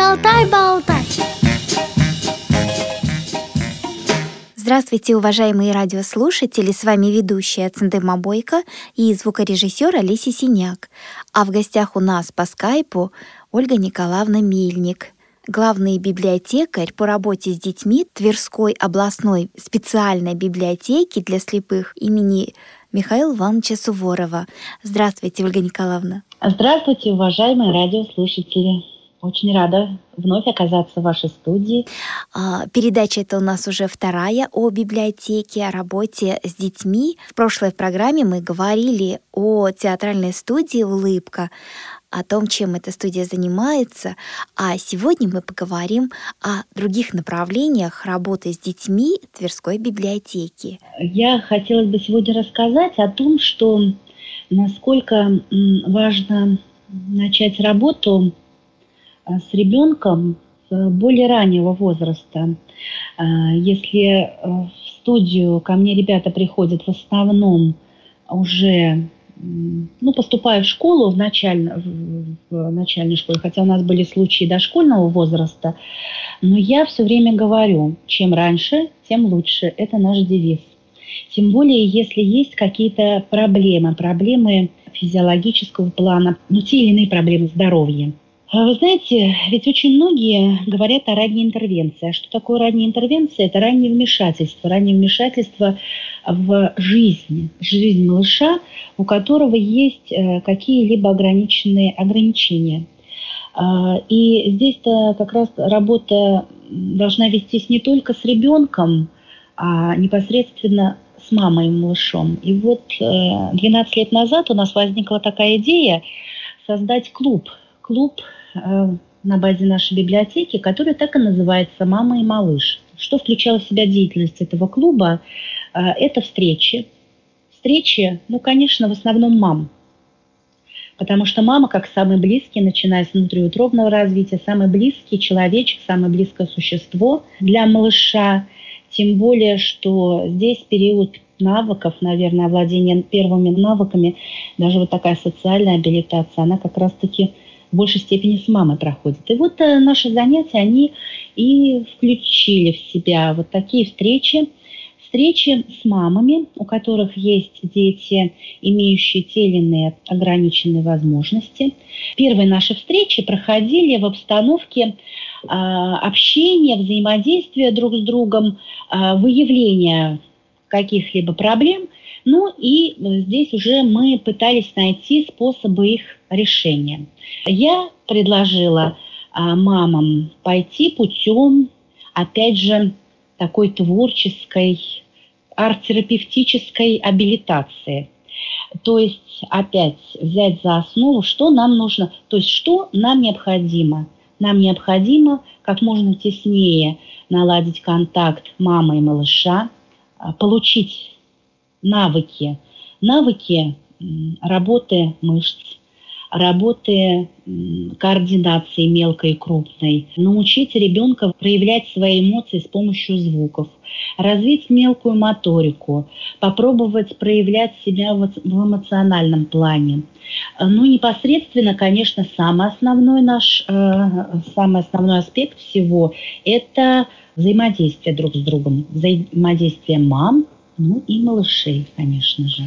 шалтай-болтай. Здравствуйте, уважаемые радиослушатели! С вами ведущая Цындыма Бойко и звукорежиссер Олеся Синяк. А в гостях у нас по скайпу Ольга Николаевна Мельник, главный библиотекарь по работе с детьми Тверской областной специальной библиотеки для слепых имени Михаила Ивановича Суворова. Здравствуйте, Ольга Николаевна. Здравствуйте, уважаемые радиослушатели. Очень рада вновь оказаться в вашей студии. Передача эта у нас уже вторая о библиотеке, о работе с детьми. В прошлой программе мы говорили о театральной студии «Улыбка», о том, чем эта студия занимается. А сегодня мы поговорим о других направлениях работы с детьми Тверской библиотеки. Я хотела бы сегодня рассказать о том, что насколько важно начать работу с ребенком с более раннего возраста. Если в студию ко мне ребята приходят в основном уже поступая в школу, в начальной школе, хотя у нас были случаи дошкольного возраста, но я все время говорю, чем раньше, тем лучше. Это наш девиз. Тем более, если есть какие-то проблемы физиологического плана, те или иные проблемы здоровья. Вы знаете, ведь очень многие говорят о ранней интервенции. А что такое ранняя интервенция? Это раннее вмешательство. Раннее вмешательство в жизнь малыша, у которого есть какие-либо ограничения. И здесь-то как раз работа должна вестись не только с ребенком, а непосредственно с мамой и малышом. И 12 лет назад у нас возникла такая идея создать клуб на базе нашей библиотеки, который так и называется «Мама и малыш». Что включала в себя деятельность этого клуба? Это встречи. Встречи, конечно, в основном мам. Потому что мама, как самый близкий, начиная с внутриутробного развития, самый близкий человечек, самое близкое существо для малыша. Тем более, что здесь период навыков, наверное, овладения первыми навыками, даже такая социальная абилитация, она как раз-таки в большей степени с мамой проходит. И наши занятия, они и включили в себя такие встречи. Встречи с мамами, у которых есть дети, имеющие те или иные ограниченные возможности. Первые наши встречи проходили в обстановке общения, взаимодействия друг с другом, выявления каких-либо проблем. И здесь уже мы пытались найти способы их решения. Я предложила мамам пойти путем, опять же, такой творческой, арт-терапевтической абилитации. То есть опять взять за основу, что нам нужно, то есть что нам необходимо. Нам необходимо как можно теснее наладить контакт мамы и малыша, получить навыки работы мышц, работы координации мелкой и крупной, научить ребенка проявлять свои эмоции с помощью звуков, развить мелкую моторику, попробовать проявлять себя в эмоциональном плане. Непосредственно, конечно, самый основной аспект всего – это взаимодействие друг с другом, взаимодействие мам, и малышей, конечно же.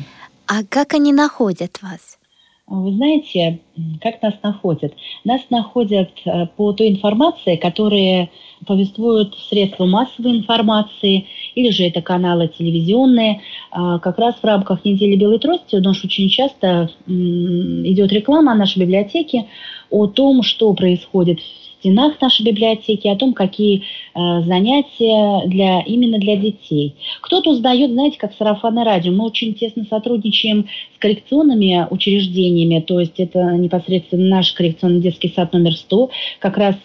А как они находят вас? Вы знаете, как нас находят? Нас находят по той информации, которая повествует средства массовой информации, или же это каналы телевизионные. Как раз в рамках недели Белой Трости у нас очень часто идет реклама нашей библиотеки о том, что происходит в стенах нашей библиотеки, о том, какие занятия именно для детей. Кто-то узнает, знаете, как сарафанное радио. Мы очень тесно сотрудничаем с коррекционными учреждениями, то есть это непосредственно наш коррекционный детский сад номер 100. Как раз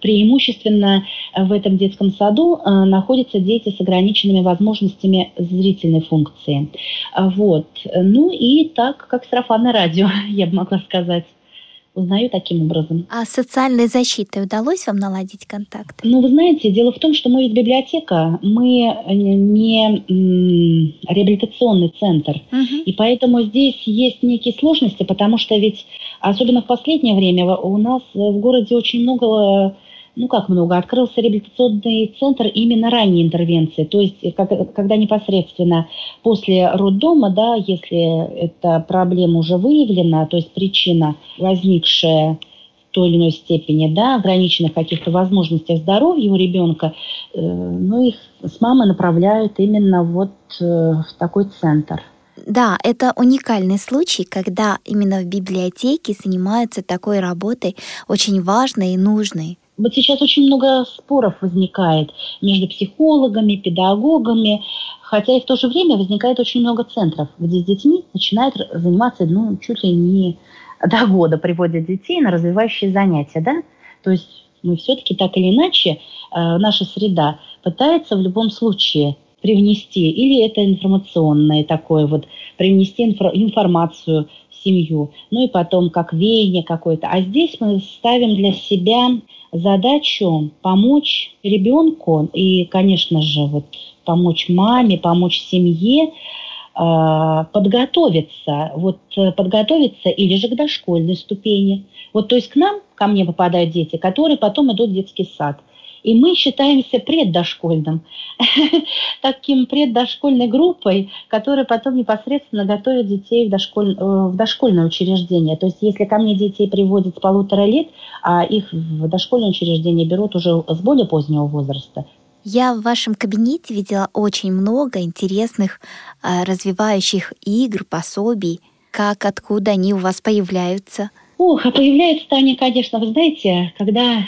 преимущественно в этом детском саду находятся дети с ограниченными возможностями зрительной функции. И так, как сарафанное радио, я бы могла сказать. Узнаю таким образом. А с социальной защитой удалось вам наладить контакт? Вы знаете, дело в том, что мы ведь библиотека, мы не реабилитационный центр. Угу. И поэтому здесь есть некие сложности, потому что ведь, особенно в последнее время, у нас в городе очень много ну как много, открылся реабилитационный центр именно ранней интервенции, то есть когда непосредственно после роддома, да, если эта проблема уже выявлена, то есть причина, возникшая в той или иной степени, да, ограниченных каких-то возможностях здоровья у ребенка, ну их с мамой направляют именно вот в такой центр. Да, это уникальный случай, когда именно в библиотеке занимаются такой работой, очень важной и нужной. Вот сейчас очень много споров возникает между психологами, педагогами, хотя и в то же время возникает очень много центров, где с детьми начинают заниматься, ну, чуть ли не до года, приводят детей на развивающие занятия, да? То есть мы все-таки так или иначе, наша среда пытается в любом случае привнести, или это информационное такое вот, привнести информацию в семью, ну и потом как веяние какое-то. А здесь мы ставим для себя задачу помочь ребенку и, конечно же, вот помочь маме, помочь семье подготовиться, вот подготовиться или же к дошкольной ступени. Вот то есть к нам, ко мне попадают дети, которые потом идут в детский сад. И мы считаемся преддошкольным, таким преддошкольной группой, которая потом непосредственно готовит детей в дошкольное учреждение. То есть если ко мне детей приводят с 1,5 лет, а их в дошкольное учреждение берут уже с более позднего возраста. Я в вашем кабинете видела очень много интересных развивающих игр, пособий. Как, откуда они у вас появляются? Ох, а появляются они, конечно, вы знаете, когда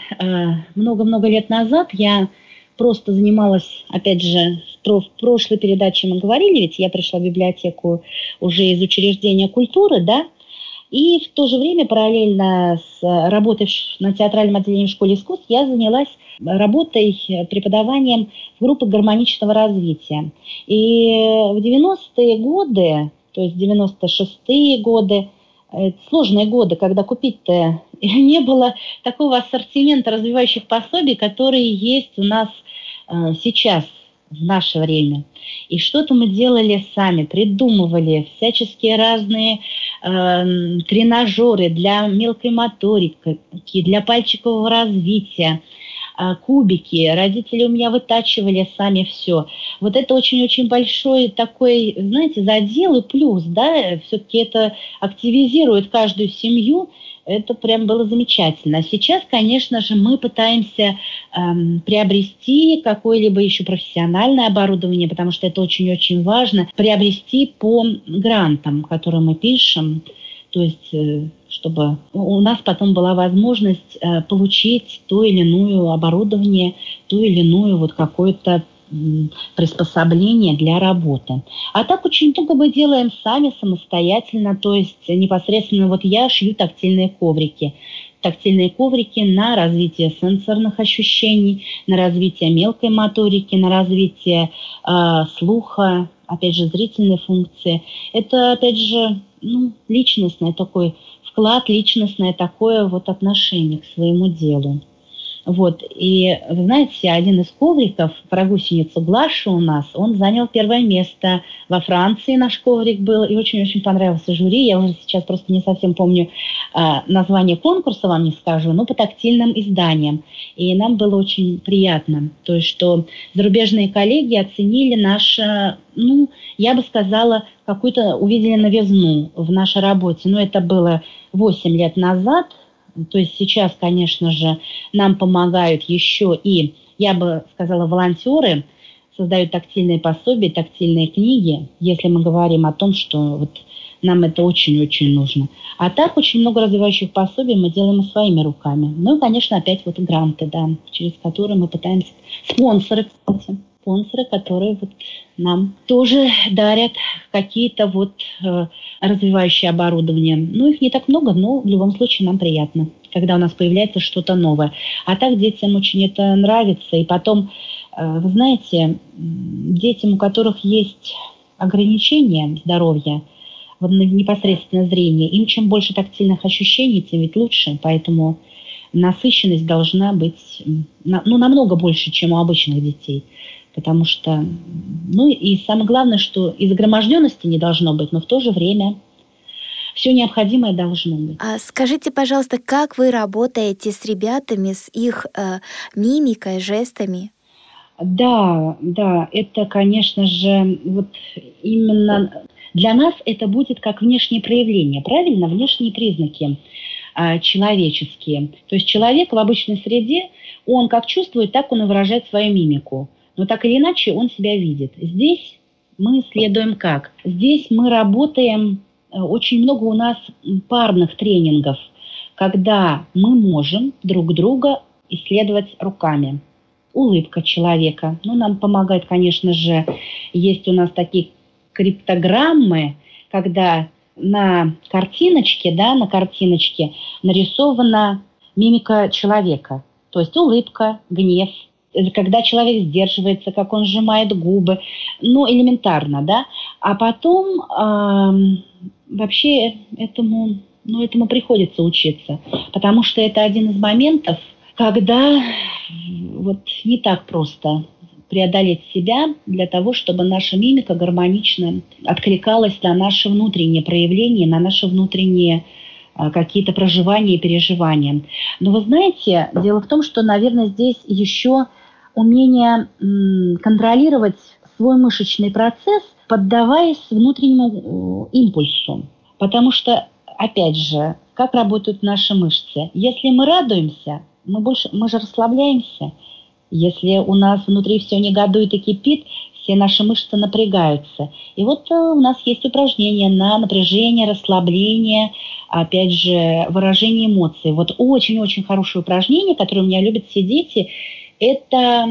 много-много лет назад я просто занималась, опять же, в прошлой передаче мы говорили, ведь я пришла в библиотеку уже из учреждения культуры, да, и в то же время параллельно с работой на театральном отделении в школе искусств я занялась работой, преподаванием в группах гармоничного развития. И в 90-е годы, то есть 96-е годы, сложные годы, когда купить-то не было такого ассортимента развивающих пособий, которые есть у нас сейчас, в наше время. И что-то мы делали сами, придумывали всяческие разные тренажеры для мелкой моторики, для пальчикового развития, кубики. Родители у меня вытачивали сами все. Вот это очень-очень большой такой, знаете, задел и плюс, да, все-таки это активизирует каждую семью. Это прям было замечательно. Сейчас, конечно же, мы пытаемся приобрести какое-либо еще профессиональное оборудование, потому что это очень-очень важно, приобрести по грантам, которые мы пишем. То есть, чтобы у нас потом была возможность получить то или иное оборудование, то или иное вот какое-то приспособление для работы. А так очень много мы делаем сами, самостоятельно. То есть, непосредственно вот я шью тактильные коврики. Тактильные коврики на развитие сенсорных ощущений, на развитие мелкой моторики, на развитие слуха, опять же, зрительной функции. Это, опять же, ну, личностный такой вклад, личностное такое вот отношение к своему делу. Вот, и, вы знаете, один из ковриков про гусеницу Глашу у нас, он занял 1 место во Франции, наш коврик был, и очень-очень понравился жюри. Я уже сейчас просто не совсем помню название конкурса, вам не скажу, но по тактильным изданиям. И нам было очень приятно, то есть, что зарубежные коллеги оценили наше, ну, я бы сказала, какую-то увидели новизну в нашей работе. Но это было 8 лет назад. То есть сейчас, конечно же, нам помогают еще и, я бы сказала, волонтеры создают тактильные пособия, тактильные книги, если мы говорим о том, что вот нам это очень-очень нужно. А так очень много развивающих пособий мы делаем своими руками. Ну и, конечно, опять вот гранты, да, через которые мы пытаемся... Спонсоры, кстати. Спонсоры, которые вот нам тоже дарят какие-то вот развивающие оборудования. Ну, их не так много, но в любом случае нам приятно, когда у нас появляется что-то новое. А так детям очень это нравится. И потом, вы знаете, детям, у которых есть ограничения здоровья, вот непосредственно зрение, им чем больше тактильных ощущений, тем ведь лучше. Поэтому насыщенность должна быть, ну, намного больше, чем у обычных детей. Потому что, ну и самое главное, что и загроможденности не должно быть, но в то же время все необходимое должно быть. А скажите, пожалуйста, как вы работаете с ребятами, с их мимикой, жестами? Да, это, конечно же, вот именно для нас это будет как внешнее проявление, правильно? Внешние признаки человеческие. То есть человек в обычной среде, он как чувствует, так он и выражает свою мимику. Но так или иначе он себя видит. Здесь мы следуем как? Здесь мы работаем, очень много у нас парных тренингов, когда мы можем друг друга исследовать руками. Улыбка человека. Ну, нам помогает, конечно же, есть у нас такие криптограммы, когда на картиночке нарисована мимика человека. То есть улыбка, гнев, когда человек сдерживается, как он сжимает губы. Ну, элементарно, да. А потом вообще этому приходится учиться, потому что это один из моментов, когда вот не так просто преодолеть себя для того, чтобы наша мимика гармонично откликалась на наши внутренние проявления, на наши внутренние какие-то проживания и переживания. Но вы знаете, дело в том, что, наверное, здесь еще умение контролировать свой мышечный процесс, поддаваясь внутреннему импульсу. Потому что, опять же, как работают наши мышцы? Если мы радуемся, мы же расслабляемся. Если у нас внутри все негодует и кипит, все наши мышцы напрягаются. И вот у нас есть упражнения на напряжение, расслабление, опять же, выражение эмоций. Вот очень-очень хорошее упражнение, которое у меня любят все дети, это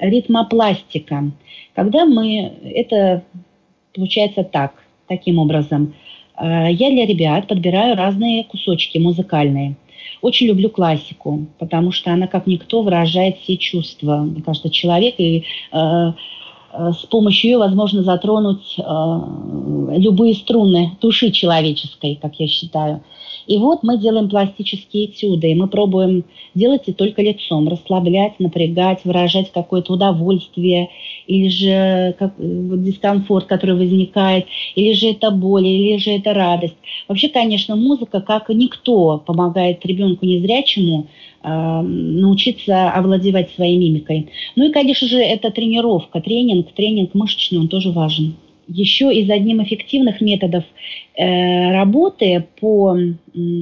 ритмопластика. Когда это получается таким образом. Я для ребят подбираю разные кусочки музыкальные. Очень люблю классику, потому что она, как никто, выражает все чувства. Каждый человек, и с помощью ее возможно затронуть любые струны души человеческой, как я считаю. И вот мы делаем пластические этюды, и мы пробуем делать и только лицом, расслаблять, напрягать, выражать какое-то удовольствие, или же дискомфорт, который возникает, или же это боль, или же это радость. Вообще, конечно, музыка, как никто, помогает ребенку незрячему научиться овладевать своей мимикой. Ну и, конечно же, это тренировка, тренинг мышечный, он тоже важен. Еще из одним эффективных методов работы по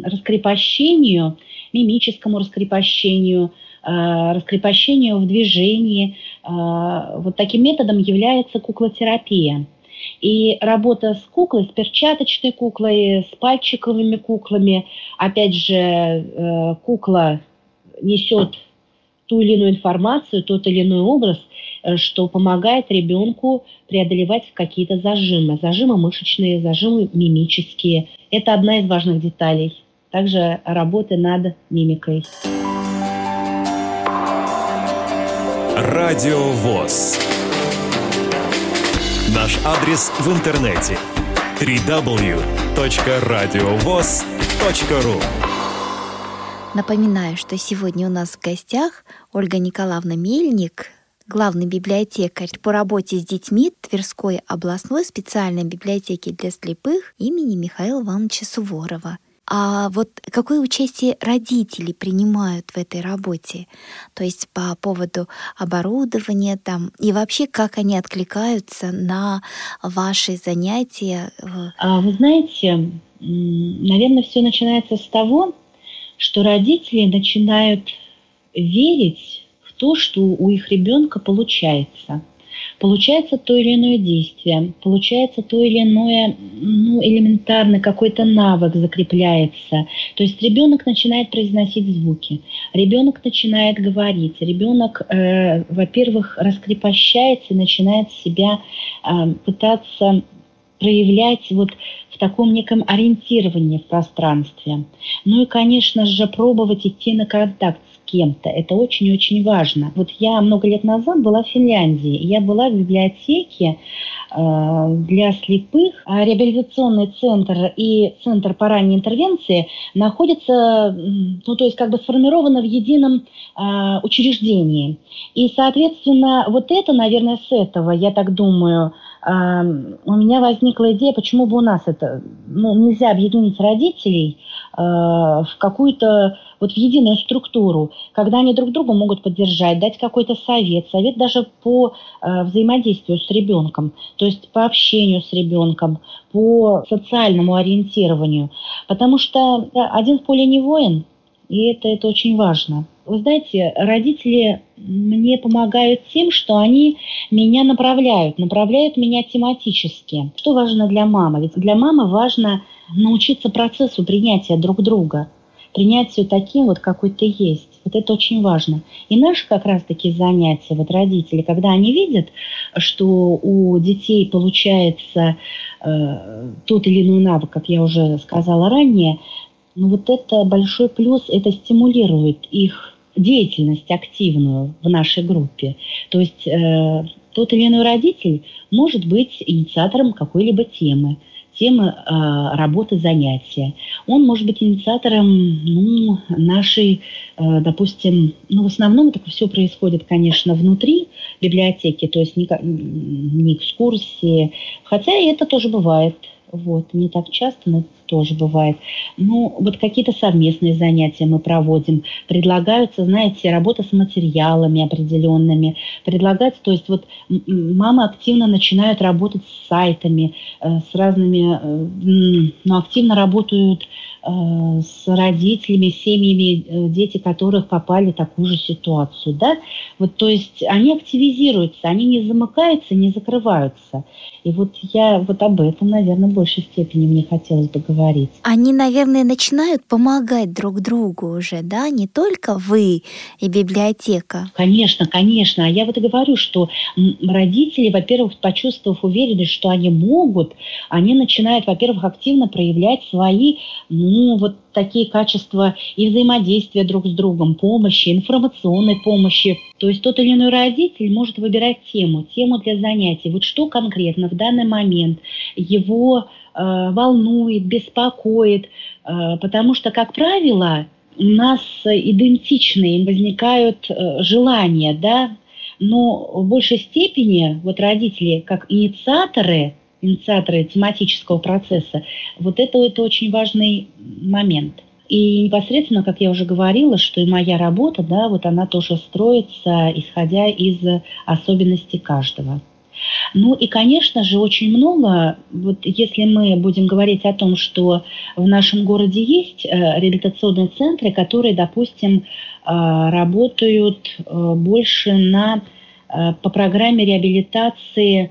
раскрепощению, мимическому раскрепощению, раскрепощению в движении, вот таким методом является куклотерапия. И работа с куклой, с перчаточной куклой, с пальчиковыми куклами, опять же, кукла несет ту или иную информацию, тот или иной образ, что помогает ребенку преодолевать какие-то зажимы мышечные, зажимы мимические. Это одна из важных деталей. Также работы над мимикой. Радиовоз. Наш адрес в интернете www.radiovoz.ru. Напоминаю, что сегодня у нас в гостях Ольга Николаевна Мельник, главный библиотекарь по работе с детьми Тверской областной специальной библиотеки для слепых имени Михаила Ивановича Суворова. А вот какое участие родители принимают в этой работе? То есть по поводу оборудования там и вообще как они откликаются на ваши занятия? Вы знаете, наверное, все начинается с того, что родители начинают верить в то, что у их ребенка получается. Получается то или иное действие, получается то или иное, элементарно какой-то навык закрепляется. То есть ребенок начинает произносить звуки, ребенок начинает говорить, ребенок, во-первых, раскрепощается и начинает себя пытаться проявлять вот в таком неком ориентировании в пространстве. Ну и, конечно же, пробовать идти на контакт с кем-то. Это очень-очень важно. Вот я много лет назад была в Финляндии. Я была в библиотеке для слепых. Реабилитационный центр и центр по ранней интервенции находятся, сформированы в едином учреждении. И, соответственно, вот это, наверное, с этого, я так думаю, у меня возникла идея, почему бы у нас это, нельзя объединить родителей в какую-то, в единую структуру, когда они друг друга могут поддержать, дать какой-то совет даже по взаимодействию с ребенком, то есть по общению с ребенком, по социальному ориентированию, потому что один в поле не воин, и это очень важно. Вы знаете, родители мне помогают тем, что они меня направляют меня тематически. Что важно для мамы? Ведь для мамы важно научиться процессу принятия друг друга, принятию таким, какой ты есть. Это очень важно. И наши как раз-таки занятия, родители, когда они видят, что у детей получается тот или иной навык, как я уже сказала ранее, это большой плюс, это стимулирует их деятельность активную в нашей группе. То есть тот или иной родитель может быть инициатором какой-либо темы работы, занятия. Он может быть инициатором нашей, допустим, в основном это все происходит, конечно, внутри библиотеки, то есть не экскурсии, хотя и это тоже бывает. Не так часто, но тоже бывает. Какие-то совместные занятия мы проводим. Предлагаются, работа с материалами определенными. Предлагается, то есть мамы активно начинают работать с сайтами, с разными, активно работают с родителями, семьями, дети которых попали в такую же ситуацию, то есть они активизируются, они не замыкаются, не закрываются. И я об этом, наверное, в большей степени мне хотелось бы говорить. Они, наверное, начинают помогать друг другу уже, не только вы и библиотека. Конечно. А я и говорю, что родители, во-первых, почувствовав уверенность, что они могут, они начинают, во-первых, активно проявлять свои такие качества и взаимодействия друг с другом, помощи, информационной помощи. То есть тот или иной родитель может выбирать тему для занятий. Что конкретно в данный момент его волнует, беспокоит, потому что, как правило, у нас идентичные возникают желания, но в большей степени родители, как инициаторы тематического процесса, это очень важный момент. И непосредственно, как я уже говорила, что и моя работа, она тоже строится, исходя из особенностей каждого. И, конечно же, очень много, если мы будем говорить о том, что в нашем городе есть реабилитационные центры, которые, допустим, работают больше по программе реабилитации,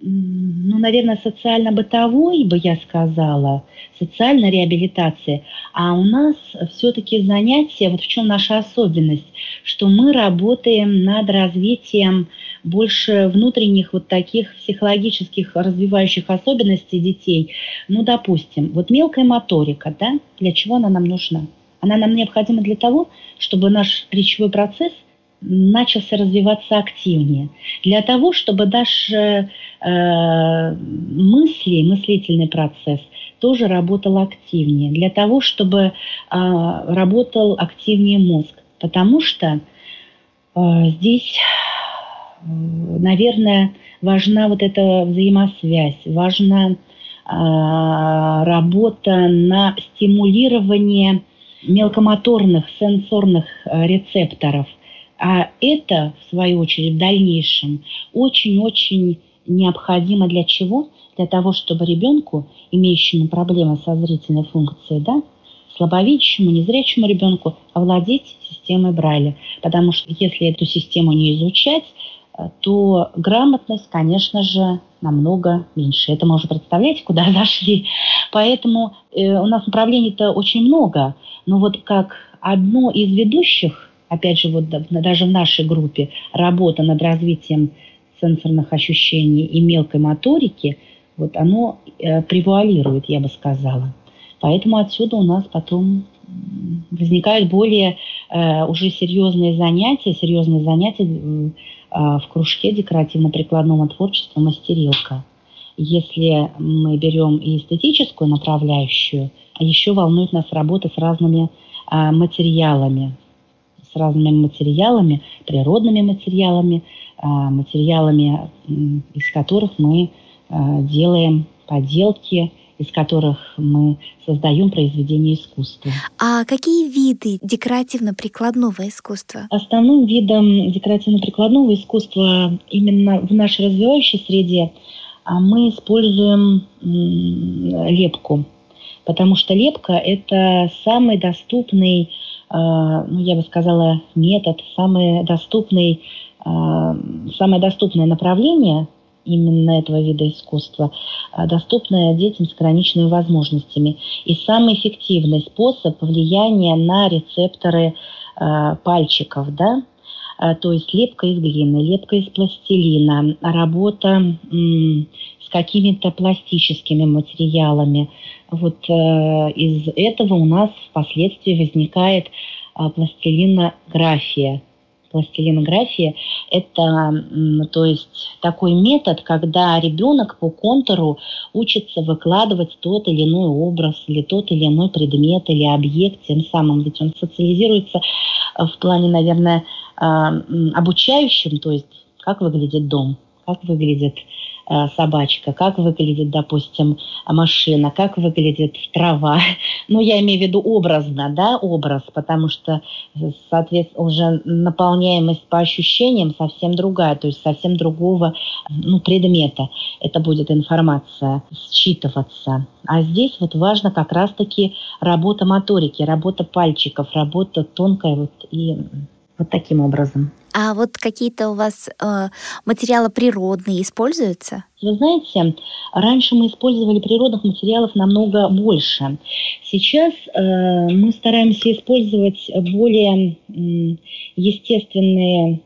наверное, социально-бытовой, я сказала, социальной реабилитации. А у нас все-таки занятия, в чем наша особенность, что мы работаем над развитием больше внутренних таких психологических развивающих особенностей детей. Допустим, мелкая моторика, для чего она нам нужна? Она нам необходима для того, чтобы наш речевой процесс начался развиваться активнее, для того, чтобы даже мыслительный процесс тоже работал активнее, для того, чтобы работал активнее мозг. Потому что здесь, наверное, важна эта взаимосвязь, важна работа на стимулирование мелкомоторных сенсорных рецепторов. А это, в свою очередь, в дальнейшем очень-очень необходимо для чего? Для того, чтобы ребенку, имеющему проблемы со зрительной функцией, слабовидящему, незрячему ребенку, овладеть системой Брайля. Потому что если эту систему не изучать, то грамотность, конечно же, намного меньше. Это можно представлять, куда зашли. Поэтому у нас направлений-то очень много. Но как одно из ведущих, опять же, даже в нашей группе работа над развитием сенсорных ощущений и мелкой моторики, оно превалирует, я бы сказала. Поэтому отсюда у нас потом возникают более уже серьезные занятия в кружке декоративно-прикладного творчества «Мастерилка». Если мы берем и эстетическую направляющую, еще волнует нас работа с разными материалами, с разными материалами, природными материалами, материалами, из которых мы делаем поделки, из которых мы создаем произведения искусства. А какие виды декоративно-прикладного искусства? Основным видом декоративно-прикладного искусства именно в нашей развивающей среде мы используем лепку, потому что лепка – это самый доступный, ну, я бы сказала, метод, самое доступное направление именно этого вида искусства, доступное детям с ограниченными возможностями. И самый эффективный способ влияния на рецепторы пальчиков, да? То есть лепка из глины, лепка из пластилина, работа с какими-то пластическими материалами. Вот из этого у нас впоследствии возникает пластилинография. Пластилинография – это, то есть, такой метод, когда ребенок по контуру учится выкладывать тот или иной образ, или тот или иной предмет, или объект, тем самым, ведь он социализируется в плане, наверное, обучающим, то есть, как выглядит дом, как выглядит собачка, как выглядит, допустим, машина, как выглядит трава. Ну, я имею в виду образно, да, образ, потому что, соответственно, уже наполняемость по ощущениям совсем другая, то есть совсем другого, ну, предмета. Это будет информация считываться. А здесь вот важно как раз-таки работа моторики, работа пальчиков, работа тонкая вот и... Вот таким образом. А вот какие-то у вас материалы природные используются? Вы знаете, раньше мы использовали природных материалов намного больше. Сейчас мы стараемся использовать более естественные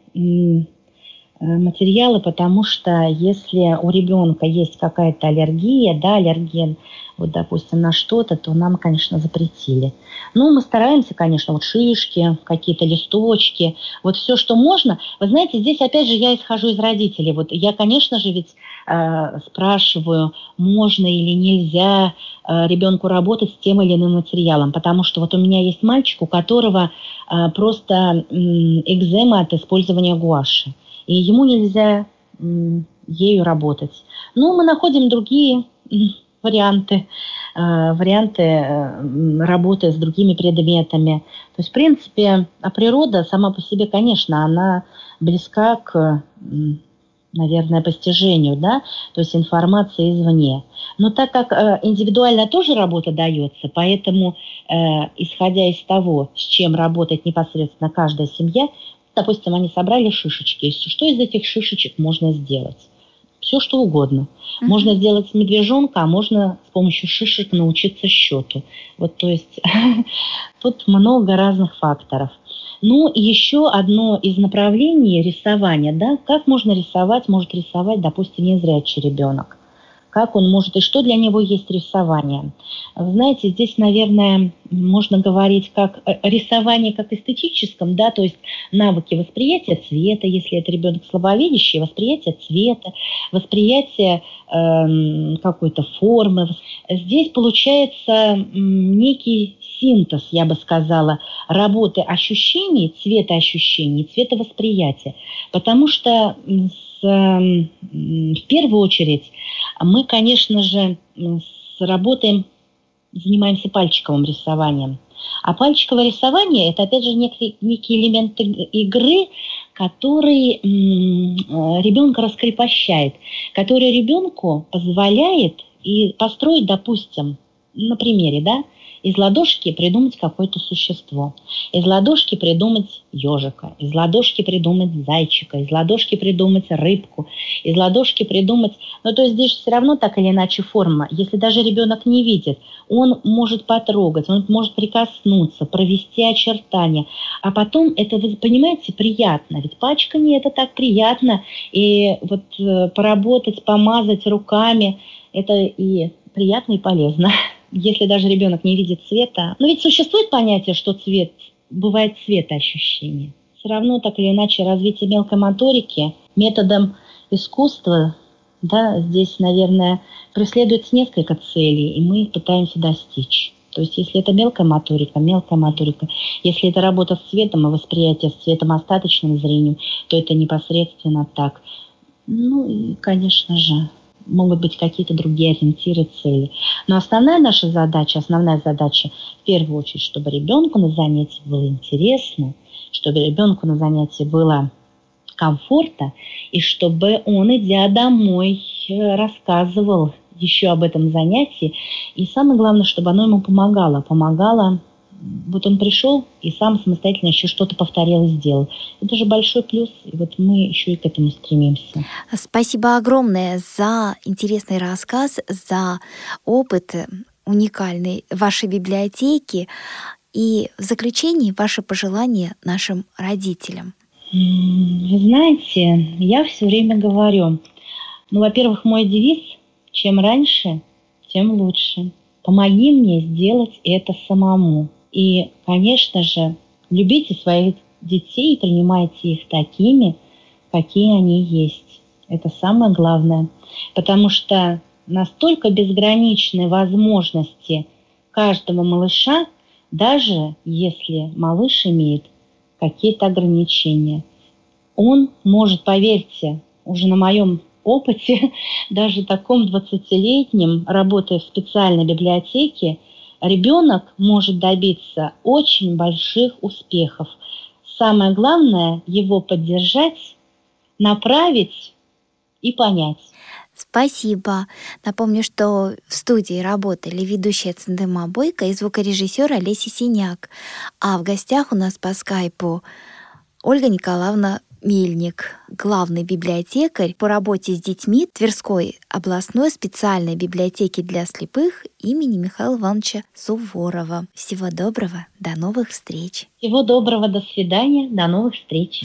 материалы, потому что если у ребенка есть какая-то аллергия, да, аллерген, вот, допустим, на что-то, то нам, конечно, запретили. Ну, мы стараемся, конечно, вот шишки, какие-то листочки, вот все, что можно. Вы знаете, здесь, опять же, я исхожу из родителей. Вот я, конечно же, ведь спрашиваю, можно или нельзя ребенку работать с тем или иным материалом, потому что вот у меня есть мальчик, у которого просто экзема от использования гуаши. И ему нельзя ею работать. Но мы находим другие варианты работы с другими предметами. То есть, в принципе, природа сама по себе, конечно, она близка к, наверное, постижению, да, то есть информация извне. Но так как индивидуально тоже работа дается, поэтому, исходя из того, с чем работает непосредственно каждая семья, допустим, они собрали шишечки. Что из этих шишечек можно сделать? Все, что угодно. Можно сделать медвежонка, а можно с помощью шишек научиться счету. Вот, то есть, тут много разных факторов. Ну, и еще одно из направлений рисования, да, как можно рисовать, может рисовать, допустим, незрячий ребенок. Как он может, и что для него есть рисование. Вы знаете, здесь, наверное, можно говорить как рисование как эстетическом, да, то есть навыки восприятия цвета, если это ребенок слабовидящий, восприятие цвета, восприятие какой-то формы. Здесь получается некий синтез, я бы сказала, работы ощущений, цвета ощущений, цвета восприятия, потому что в первую очередь мы, конечно же, занимаемся пальчиковым рисованием. А пальчиковое рисование – это, опять же, некий элемент игры, который ребенка раскрепощает, который ребенку позволяет и построить, допустим, на примере, да, из ладошки придумать какое-то существо, из ладошки придумать ежика, из ладошки придумать зайчика, из ладошки придумать рыбку, из ладошки придумать... Ну, то есть здесь все равно так или иначе форма. Если даже ребенок не видит, он может потрогать, он может прикоснуться, провести очертания. А потом это, вы понимаете, приятно. Ведь пачканье – это так приятно. И вот поработать, помазать руками – это и приятно, и полезно. Если даже ребенок не видит цвета. Но ведь существует понятие, что цвет, бывает цветоощущение. Все равно, так или иначе, развитие мелкой моторики методом искусства, да, здесь, наверное, преследуется несколько целей, и мы их пытаемся достичь. То есть если это мелкая моторика, мелкая моторика. Если это работа с светом и восприятие с светом остаточным зрением, то это непосредственно так. Ну и, конечно же, могут быть какие-то другие ориентиры, цели. Но основная наша задача, в первую очередь, чтобы ребенку на занятии было интересно, чтобы ребенку на занятии было комфортно, и чтобы он, идя домой, рассказывал еще об этом занятии. И самое главное, чтобы оно ему помогало. Вот он пришел и сам самостоятельно еще что-то повторил и сделал. Это же большой плюс, и вот мы еще и к этому стремимся. Спасибо огромное за интересный рассказ, за опыт уникальный вашей библиотеки. И в заключение ваши пожелания нашим родителям. Вы знаете, я все время говорю, во-первых, мой девиз: чем раньше, тем лучше. Помоги мне сделать это самому. И, конечно же, любите своих детей и принимайте их такими, какие они есть. Это самое главное. Потому что настолько безграничны возможности каждого малыша, даже если малыш имеет какие-то ограничения. Он может, поверьте, уже на моем опыте, даже в таком 20-летнем, работая в специальной библиотеке, ребенок может добиться очень больших успехов. Самое главное – его поддержать, направить и понять. Спасибо. Напомню, что в студии работали ведущая Цындыма Бойко и звукорежиссер Олеся Синяк. А в гостях у нас по скайпу Ольга Николаевна Мельник, главный библиотекарь по работе с детьми Тверской областной специальной библиотеки для слепых имени Михаила Ивановича Суворова. Всего доброго, до новых встреч. Всего доброго, до свидания, до новых встреч.